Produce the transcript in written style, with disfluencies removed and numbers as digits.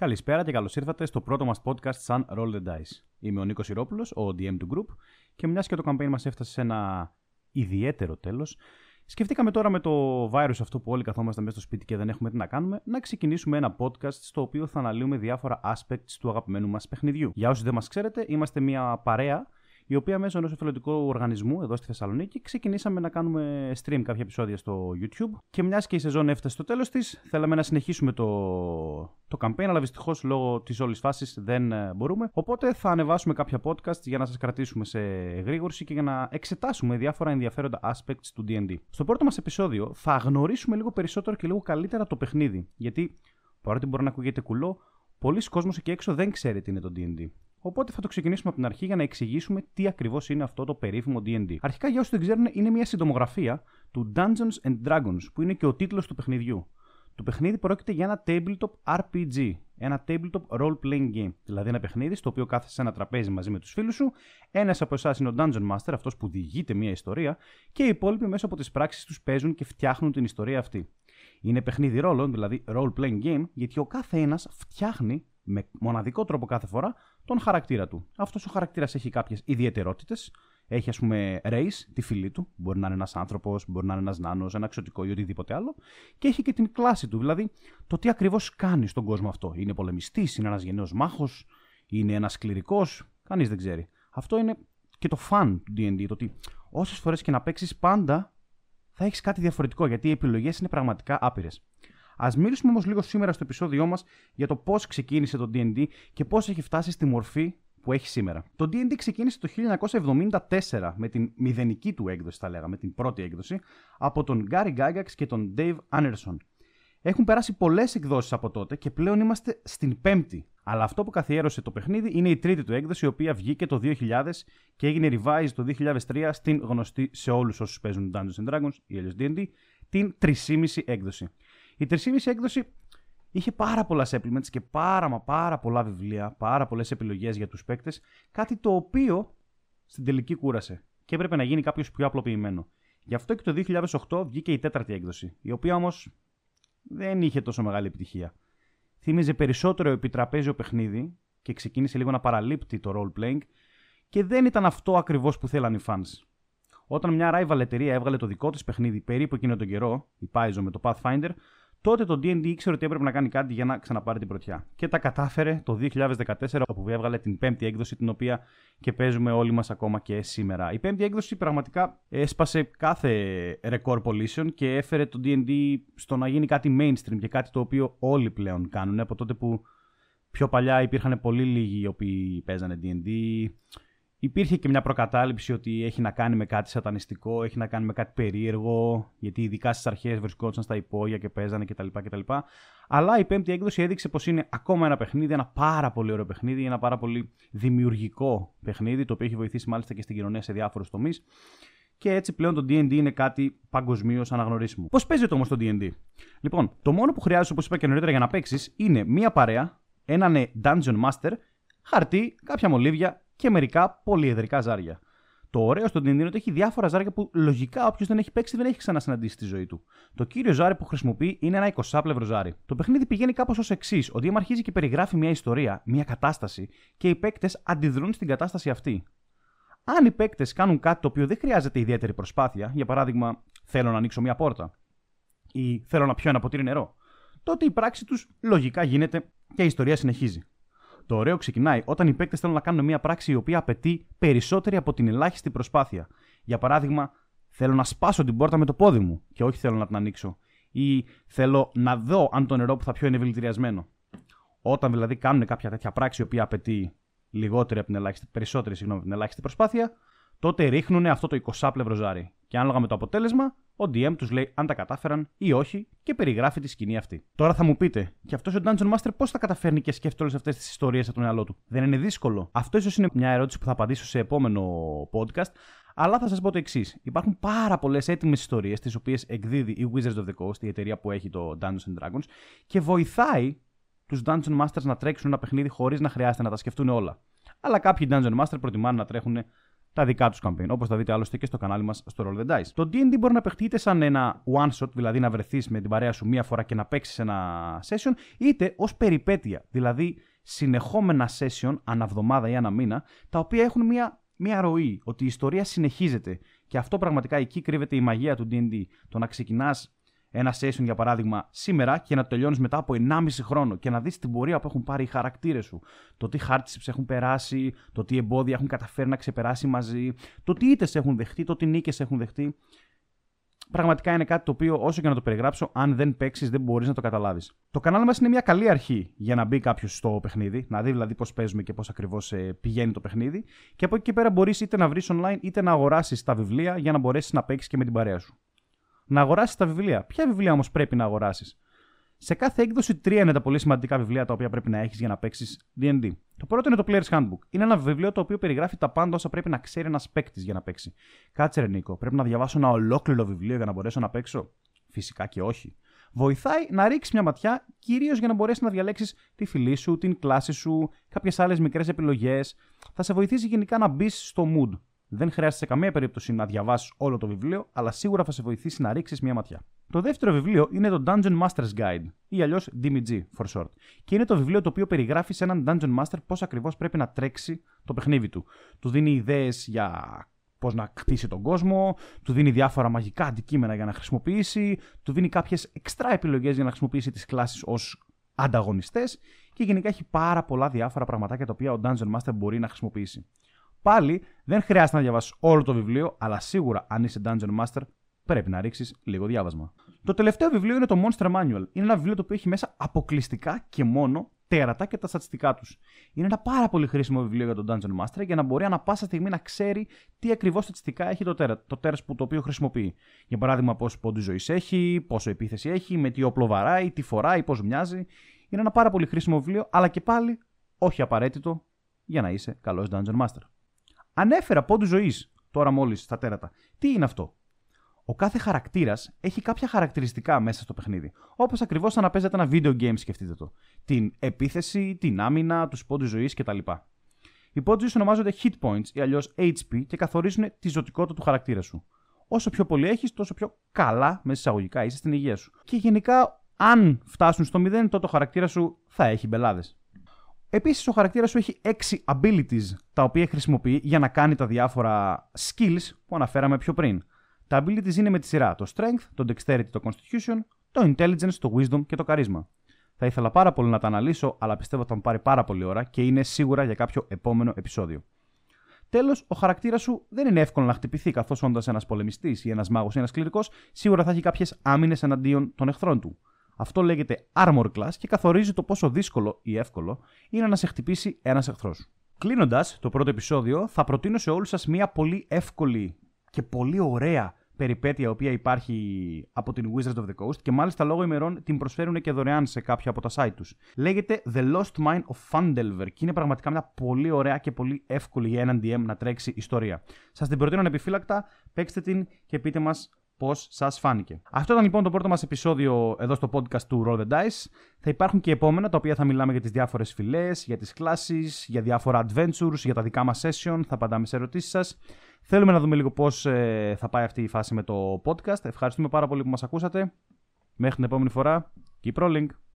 Καλησπέρα και καλώς ήρθατε στο πρώτο μας podcast σαν Roll The Dice. Είμαι ο Νίκος Ιρόπουλος, ο DM του group, και μιας και το campaign μας έφτασε σε ένα ιδιαίτερο τέλος, σκεφτήκαμε τώρα με το virus αυτό που όλοι καθόμαστε μέσα στο σπίτι και δεν έχουμε τι να κάνουμε, να ξεκινήσουμε ένα podcast στο οποίο θα αναλύουμε διάφορα aspects του αγαπημένου μας παιχνιδιού. Για όσοι δεν μας ξέρετε, είμαστε μια παρέα η οποία μέσω ενός εθελοντικού οργανισμού εδώ στη Θεσσαλονίκη ξεκινήσαμε να κάνουμε stream κάποια επεισόδια στο YouTube. Και μιας και η σεζόν έφτασε στο τέλος της, θέλαμε να συνεχίσουμε το campaign, αλλά δυστυχώς λόγω της όλης φάσης δεν μπορούμε. Οπότε θα ανεβάσουμε κάποια podcast για να σας κρατήσουμε σε εγρήγορση και για να εξετάσουμε διάφορα ενδιαφέροντα aspects του D&D. Στο πρώτο μας επεισόδιο θα γνωρίσουμε λίγο περισσότερο και λίγο καλύτερα το παιχνίδι. Γιατί παρότι μπορεί να ακούγεται κουλό, πολλοί κόσμος εκεί έξω δεν ξέρει τι είναι το D&D. Οπότε θα το ξεκινήσουμε από την αρχή για να εξηγήσουμε τι ακριβώς είναι αυτό το περίφημο D&D. Αρχικά, για όσους δεν ξέρουν, είναι μια συντομογραφία του Dungeons and Dragons, που είναι και ο τίτλος του παιχνιδιού. Το παιχνίδι πρόκειται για ένα tabletop RPG, ένα tabletop role-playing game. Δηλαδή, ένα παιχνίδι στο οποίο κάθεσαι σε ένα τραπέζι μαζί με τους φίλους σου, ένας από εσάς είναι ο Dungeon Master, αυτός που διηγείται μια ιστορία, και οι υπόλοιποι μέσα από τις πράξεις τους παίζουν και φτιάχνουν την ιστορία αυτή. Είναι παιχνίδι ρόλων, δηλαδή role-playing game, γιατί ο κάθε ένας φτιάχνει με μοναδικό τρόπο κάθε φορά τον χαρακτήρα του. Αυτός ο χαρακτήρας έχει κάποιες ιδιαιτερότητες. Έχει, ας πούμε, race, τη φυλή του. Μπορεί να είναι ένας άνθρωπος, μπορεί να είναι ένας νάνος, ένα εξωτικό ή οτιδήποτε άλλο. Και έχει και την κλάση του, δηλαδή το τι ακριβώς κάνει στον κόσμο αυτό. Είναι πολεμιστής, είναι ένας γενναίος μάχος, είναι ένας κληρικός. Κανείς δεν ξέρει. Αυτό είναι και το fun του D&D, το ότι όσες φορές και να παίξεις, πάντα θα έχεις κάτι διαφορετικό, γιατί οι επιλογές είναι πραγματικά άπειρες. Ας μιλήσουμε όμως λίγο σήμερα στο επεισόδιό μας για το πώς ξεκίνησε το D&D και πώς έχει φτάσει στη μορφή που έχει σήμερα. Το D&D ξεκίνησε το 1974 με την μηδενική του έκδοση, θα λέγαμε, την πρώτη έκδοση, από τον Gary Gagax και τον Dave Anderson. Έχουν περάσει πολλές εκδόσεις από τότε και πλέον είμαστε στην πέμπτη. Αλλά αυτό που καθιέρωσε το παιχνίδι είναι η τρίτη του έκδοση, η οποία βγήκε το 2000 και έγινε revised το 2003 στην γνωστή σε όλους όσους παίζουν Dungeons and Dragons ή αλλιώς D&D, την 3,5 έκδοση. Η 3,5 έκδοση είχε πάρα πολλά supplements και πάρα πολλά βιβλία, πάρα πολλές επιλογές για τους παίκτες, κάτι το οποίο στην τελική κούρασε και έπρεπε να γίνει κάποιος πιο απλοποιημένο. Γι' αυτό και το 2008 βγήκε η τέταρτη έκδοση, η οποία όμως δεν είχε τόσο μεγάλη επιτυχία. Θύμιζε περισσότερο επιτραπέζιο παιχνίδι και ξεκίνησε λίγο να παραλείπτει το role-playing και δεν ήταν αυτό ακριβώς που θέλαν οι fans. Όταν μια rival εταιρεία έβγαλε το δικό της παιχνίδι περίπου εκείνο τον καιρό, η Pizzo με το Pathfinder, τότε το D&D ήξερε ότι έπρεπε να κάνει κάτι για να ξαναπάρει την πρωτιά. Και τα κατάφερε το 2014, όπου έβγαλε την πέμπτη έκδοση, την οποία και παίζουμε όλοι μας ακόμα και σήμερα. Η πέμπτη έκδοση πραγματικά έσπασε κάθε ρεκόρ πωλήσεων και έφερε το D&D στο να γίνει κάτι mainstream και κάτι το οποίο όλοι πλέον κάνουν. Από τότε που πιο παλιά υπήρχαν πολύ λίγοι οι οποίοι παίζανε D&D. Υπήρχε και μια προκατάληψη ότι έχει να κάνει με κάτι σατανιστικό, έχει να κάνει με κάτι περίεργο, γιατί ειδικά στις αρχές βρισκόντουσαν στα υπόγεια και παίζανε κτλ. Αλλά η πέμπτη έκδοση έδειξε πως είναι ακόμα ένα παιχνίδι, ένα πάρα πολύ ωραίο παιχνίδι, ένα πάρα πολύ δημιουργικό παιχνίδι, το οποίο έχει βοηθήσει μάλιστα και στην κοινωνία σε διάφορους τομείς. Και έτσι πλέον το D&D είναι κάτι παγκοσμίως αναγνωρίσιμο. Πώς παίζεται όμως το D&D? Λοιπόν, το μόνο που χρειάζεσαι, όπως είπα και νωρίτερα, για να παίξεις είναι μία παρέα, έναν Dungeon Master, χαρτί, κάποια μολύβια και μερικά πολυεδρικά ζάρια. Το ωραίο στον D&D είναι ότι έχει διάφορα ζάρια που λογικά όποιος δεν έχει παίξει δεν έχει ξανασυναντήσει στη ζωή του. Το κύριο ζάρι που χρησιμοποιεί είναι ένα 20πλευρο ζάρι. Το παιχνίδι πηγαίνει κάπως ως εξής: ο DM αρχίζει και περιγράφει μια ιστορία, μια κατάσταση, και οι παίκτες αντιδρούν στην κατάσταση αυτή. Αν οι παίκτες κάνουν κάτι το οποίο δεν χρειάζεται ιδιαίτερη προσπάθεια, για παράδειγμα, θέλω να ανοίξω μια πόρτα ή θέλω να πιω ένα ποτήρι νερό, τότε η πράξη τους λογικά γίνεται και η ιστορία συνεχίζει. Το ωραίο ξεκινάει όταν οι παίκτες θέλουν να κάνουν μια πράξη η οποία απαιτεί περισσότερη από την ελάχιστη προσπάθεια. Για παράδειγμα, θέλω να σπάσω την πόρτα με το πόδι μου και όχι θέλω να την ανοίξω. Ή θέλω να δω αν το νερό που θα πιω είναι δηλητηριασμένο. Όταν δηλαδή κάνουν κάποια τέτοια πράξη η οποία απαιτεί περισσότερη από την ελάχιστη προσπάθεια, τότε ρίχνουν αυτό το 20πλευρο ζάρι. Και ανάλογα με το αποτέλεσμα, ο DM τους λέει αν τα κατάφεραν ή όχι και περιγράφει τη σκηνή αυτή. Τώρα θα μου πείτε, και αυτός ο Dungeon Master πώς τα καταφέρνει και σκέφτεται όλες αυτές τις ιστορίες από το μυαλό του? Δεν είναι δύσκολο? Αυτό ίσως είναι μια ερώτηση που θα απαντήσω σε επόμενο podcast, αλλά θα σας πω το εξής. Υπάρχουν πάρα πολλές έτοιμες ιστορίες, τις οποίες εκδίδει η Wizards of the Coast, η εταιρεία που έχει το Dungeons and Dragons, και βοηθάει τους Dungeon Masters να τρέξουν ένα παιχνίδι χωρίς να χρειάζεται να τα σκεφτούν όλα. Αλλά κάποιοι Dungeon Master προτιμάνε να τρέχουν τα δικά του campaign, όπως θα δείτε άλλωστε και στο κανάλι μας στο Roll The Dice. Το D&D μπορεί να παιχτείτε σαν ένα one-shot, δηλαδή να βρεθείς με την παρέα σου μία φορά και να παίξεις ένα session, είτε ως περιπέτεια, δηλαδή συνεχόμενα session, ανά εβδομάδα ή ανά μήνα, τα οποία έχουν μία ροή, ότι η ιστορία συνεχίζεται. Και αυτό πραγματικά εκεί κρύβεται η μαγεία του D&D. Το να ξεκινάς ένα session, για παράδειγμα, σήμερα και να το τελειώνεις μετά από 1,5 χρόνο και να δεις την πορεία που έχουν πάρει οι χαρακτήρες σου. Το τι hardships έχουν περάσει, το τι εμπόδια έχουν καταφέρει να ξεπεράσει μαζί, το τι ήττες έχουν δεχτεί, το τι νίκες έχουν δεχτεί. Πραγματικά είναι κάτι το οποίο, όσο και να το περιγράψω, αν δεν παίξεις, δεν μπορείς να το καταλάβεις. Το κανάλι μας είναι μια καλή αρχή για να μπει κάποιος στο παιχνίδι, να δει δηλαδή πώς παίζουμε και πώς ακριβώς πηγαίνει το παιχνίδι. Και από εκεί και πέρα μπορείς είτε να βρεις online είτε να αγοράσεις τα βιβλία για να μπορέσεις να παίξεις και με την παρέα σου. Να αγοράσεις τα βιβλία. Ποια βιβλία όμως πρέπει να αγοράσεις? Σε κάθε έκδοση 3 είναι τα πολύ σημαντικά βιβλία τα οποία πρέπει να έχεις για να παίξεις D&D. Το πρώτο είναι το Player's Handbook. Είναι ένα βιβλίο το οποίο περιγράφει τα πάντα όσα πρέπει να ξέρει ένας παίκτης για να παίξει. Κάτσε ρε Νίκο, πρέπει να διαβάσω ένα ολόκληρο βιβλίο για να μπορέσω να παίξω? Φυσικά και όχι. Βοηθάει να ρίξεις μια ματιά, κυρίως για να μπορέσεις να διαλέξεις τη φυλή σου, την κλάση σου, κάποιες άλλες μικρές επιλογές. Θα σε βοηθήσει γενικά να μπεις στο mood. Δεν χρειάζεται σε καμία περίπτωση να διαβάσεις όλο το βιβλίο, αλλά σίγουρα θα σε βοηθήσει να ρίξεις μια ματιά. Το δεύτερο βιβλίο είναι το Dungeon Master's Guide, ή αλλιώς DMG for short. Και είναι το βιβλίο το οποίο περιγράφει σε έναν Dungeon Master πώς ακριβώς πρέπει να τρέξει το παιχνίδι του. Του δίνει ιδέες για πώς να κτίσει τον κόσμο, του δίνει διάφορα μαγικά αντικείμενα για να χρησιμοποιήσει, του δίνει κάποιες εξτρά επιλογές για να χρησιμοποιήσει τις κλάσεις ως ανταγωνιστές και γενικά έχει πάρα πολλά διάφορα πραγματάκια τα οποία ο Dungeon Master μπορεί να χρησιμοποιήσει. Πάλι δεν χρειάζεται να διαβάσεις όλο το βιβλίο, αλλά σίγουρα αν είσαι Dungeon Master πρέπει να ρίξεις λίγο διάβασμα. Το τελευταίο βιβλίο είναι το Monster Manual. Είναι ένα βιβλίο το οποίο έχει μέσα αποκλειστικά και μόνο τέρατα και τα στατιστικά τους. Είναι ένα πάρα πολύ χρήσιμο βιβλίο για τον Dungeon Master για να μπορεί ανά πάσα στιγμή να ξέρει τι ακριβώς στατιστικά έχει το τέρας το οποίο χρησιμοποιεί. Για παράδειγμα, πόσο πόντους ζωής έχει, πόσο επίθεση έχει, με τι όπλο βαράει, τι φοράει, πώς μοιάζει. Είναι ένα πάρα πολύ χρήσιμο βιβλίο, αλλά και πάλι όχι απαραίτητο για να είσαι καλός Dungeon Master. Ανέφερα πόντους ζωής τώρα μόλις στα τέρατα. Τι είναι αυτό? Ο κάθε χαρακτήρας έχει κάποια χαρακτηριστικά μέσα στο παιχνίδι. Όπως ακριβώς σαν να παίζετε ένα video game, σκεφτείτε το. Την επίθεση, την άμυνα, τους πόντους ζωής κτλ. Οι πόντους ζωής ονομάζονται hit points ή αλλιώς HP και καθορίζουν τη ζωτικότητα του χαρακτήρα σου. Όσο πιο πολύ έχεις, τόσο πιο καλά μέσα εισαγωγικά είσαι στην υγεία σου. Και γενικά, αν φτάσουν στο 0, τότε ο χαρακτήρα σου θα έχει μπελάδες. Επίσης, ο χαρακτήρας σου έχει 6 abilities τα οποία χρησιμοποιεί για να κάνει τα διάφορα skills που αναφέραμε πιο πριν. Τα abilities είναι με τη σειρά το strength, το dexterity, το constitution, το intelligence, το wisdom και το charisma. Θα ήθελα πάρα πολύ να τα αναλύσω, αλλά πιστεύω ότι θα μου πάρει πάρα πολύ ώρα και είναι σίγουρα για κάποιο επόμενο επεισόδιο. Τέλος, ο χαρακτήρας σου δεν είναι εύκολο να χτυπηθεί, καθώς όντας ένας πολεμιστής ή ένας μάγος ή ένας κληρικός, σίγουρα θα έχει κάποιες άμυνες εναντίον των εχθρών του. Αυτό λέγεται armor class και καθορίζει το πόσο δύσκολο ή εύκολο είναι να σε χτυπήσει ένας εχθρός. Κλείνοντας το πρώτο επεισόδιο, θα προτείνω σε όλους σας μια πολύ εύκολη και πολύ ωραία περιπέτεια, η οποία υπάρχει από την Wizards of the Coast και μάλιστα λόγω ημερών την προσφέρουν και δωρεάν σε κάποια από τα site τους. Λέγεται The Lost Mine of Fandelver και είναι πραγματικά μια πολύ ωραία και πολύ εύκολη για έναν DM να τρέξει ιστορία. Σας την προτείνω ανεπιφύλακτα, παίξτε την και πείτε μας πώς σας φάνηκε. Αυτό ήταν λοιπόν το πρώτο μας επεισόδιο εδώ στο podcast του Roll The Dice. Θα υπάρχουν και επόμενα τα οποία θα μιλάμε για τις διάφορες φυλές, για τις κλάσεις, για διάφορα adventures, για τα δικά μας session. Θα απαντάμε σε ερωτήσεις σας. Θέλουμε να δούμε λίγο πώς θα πάει αυτή η φάση με το podcast. Ευχαριστούμε πάρα πολύ που μας ακούσατε. Μέχρι την επόμενη φορά, keep rolling!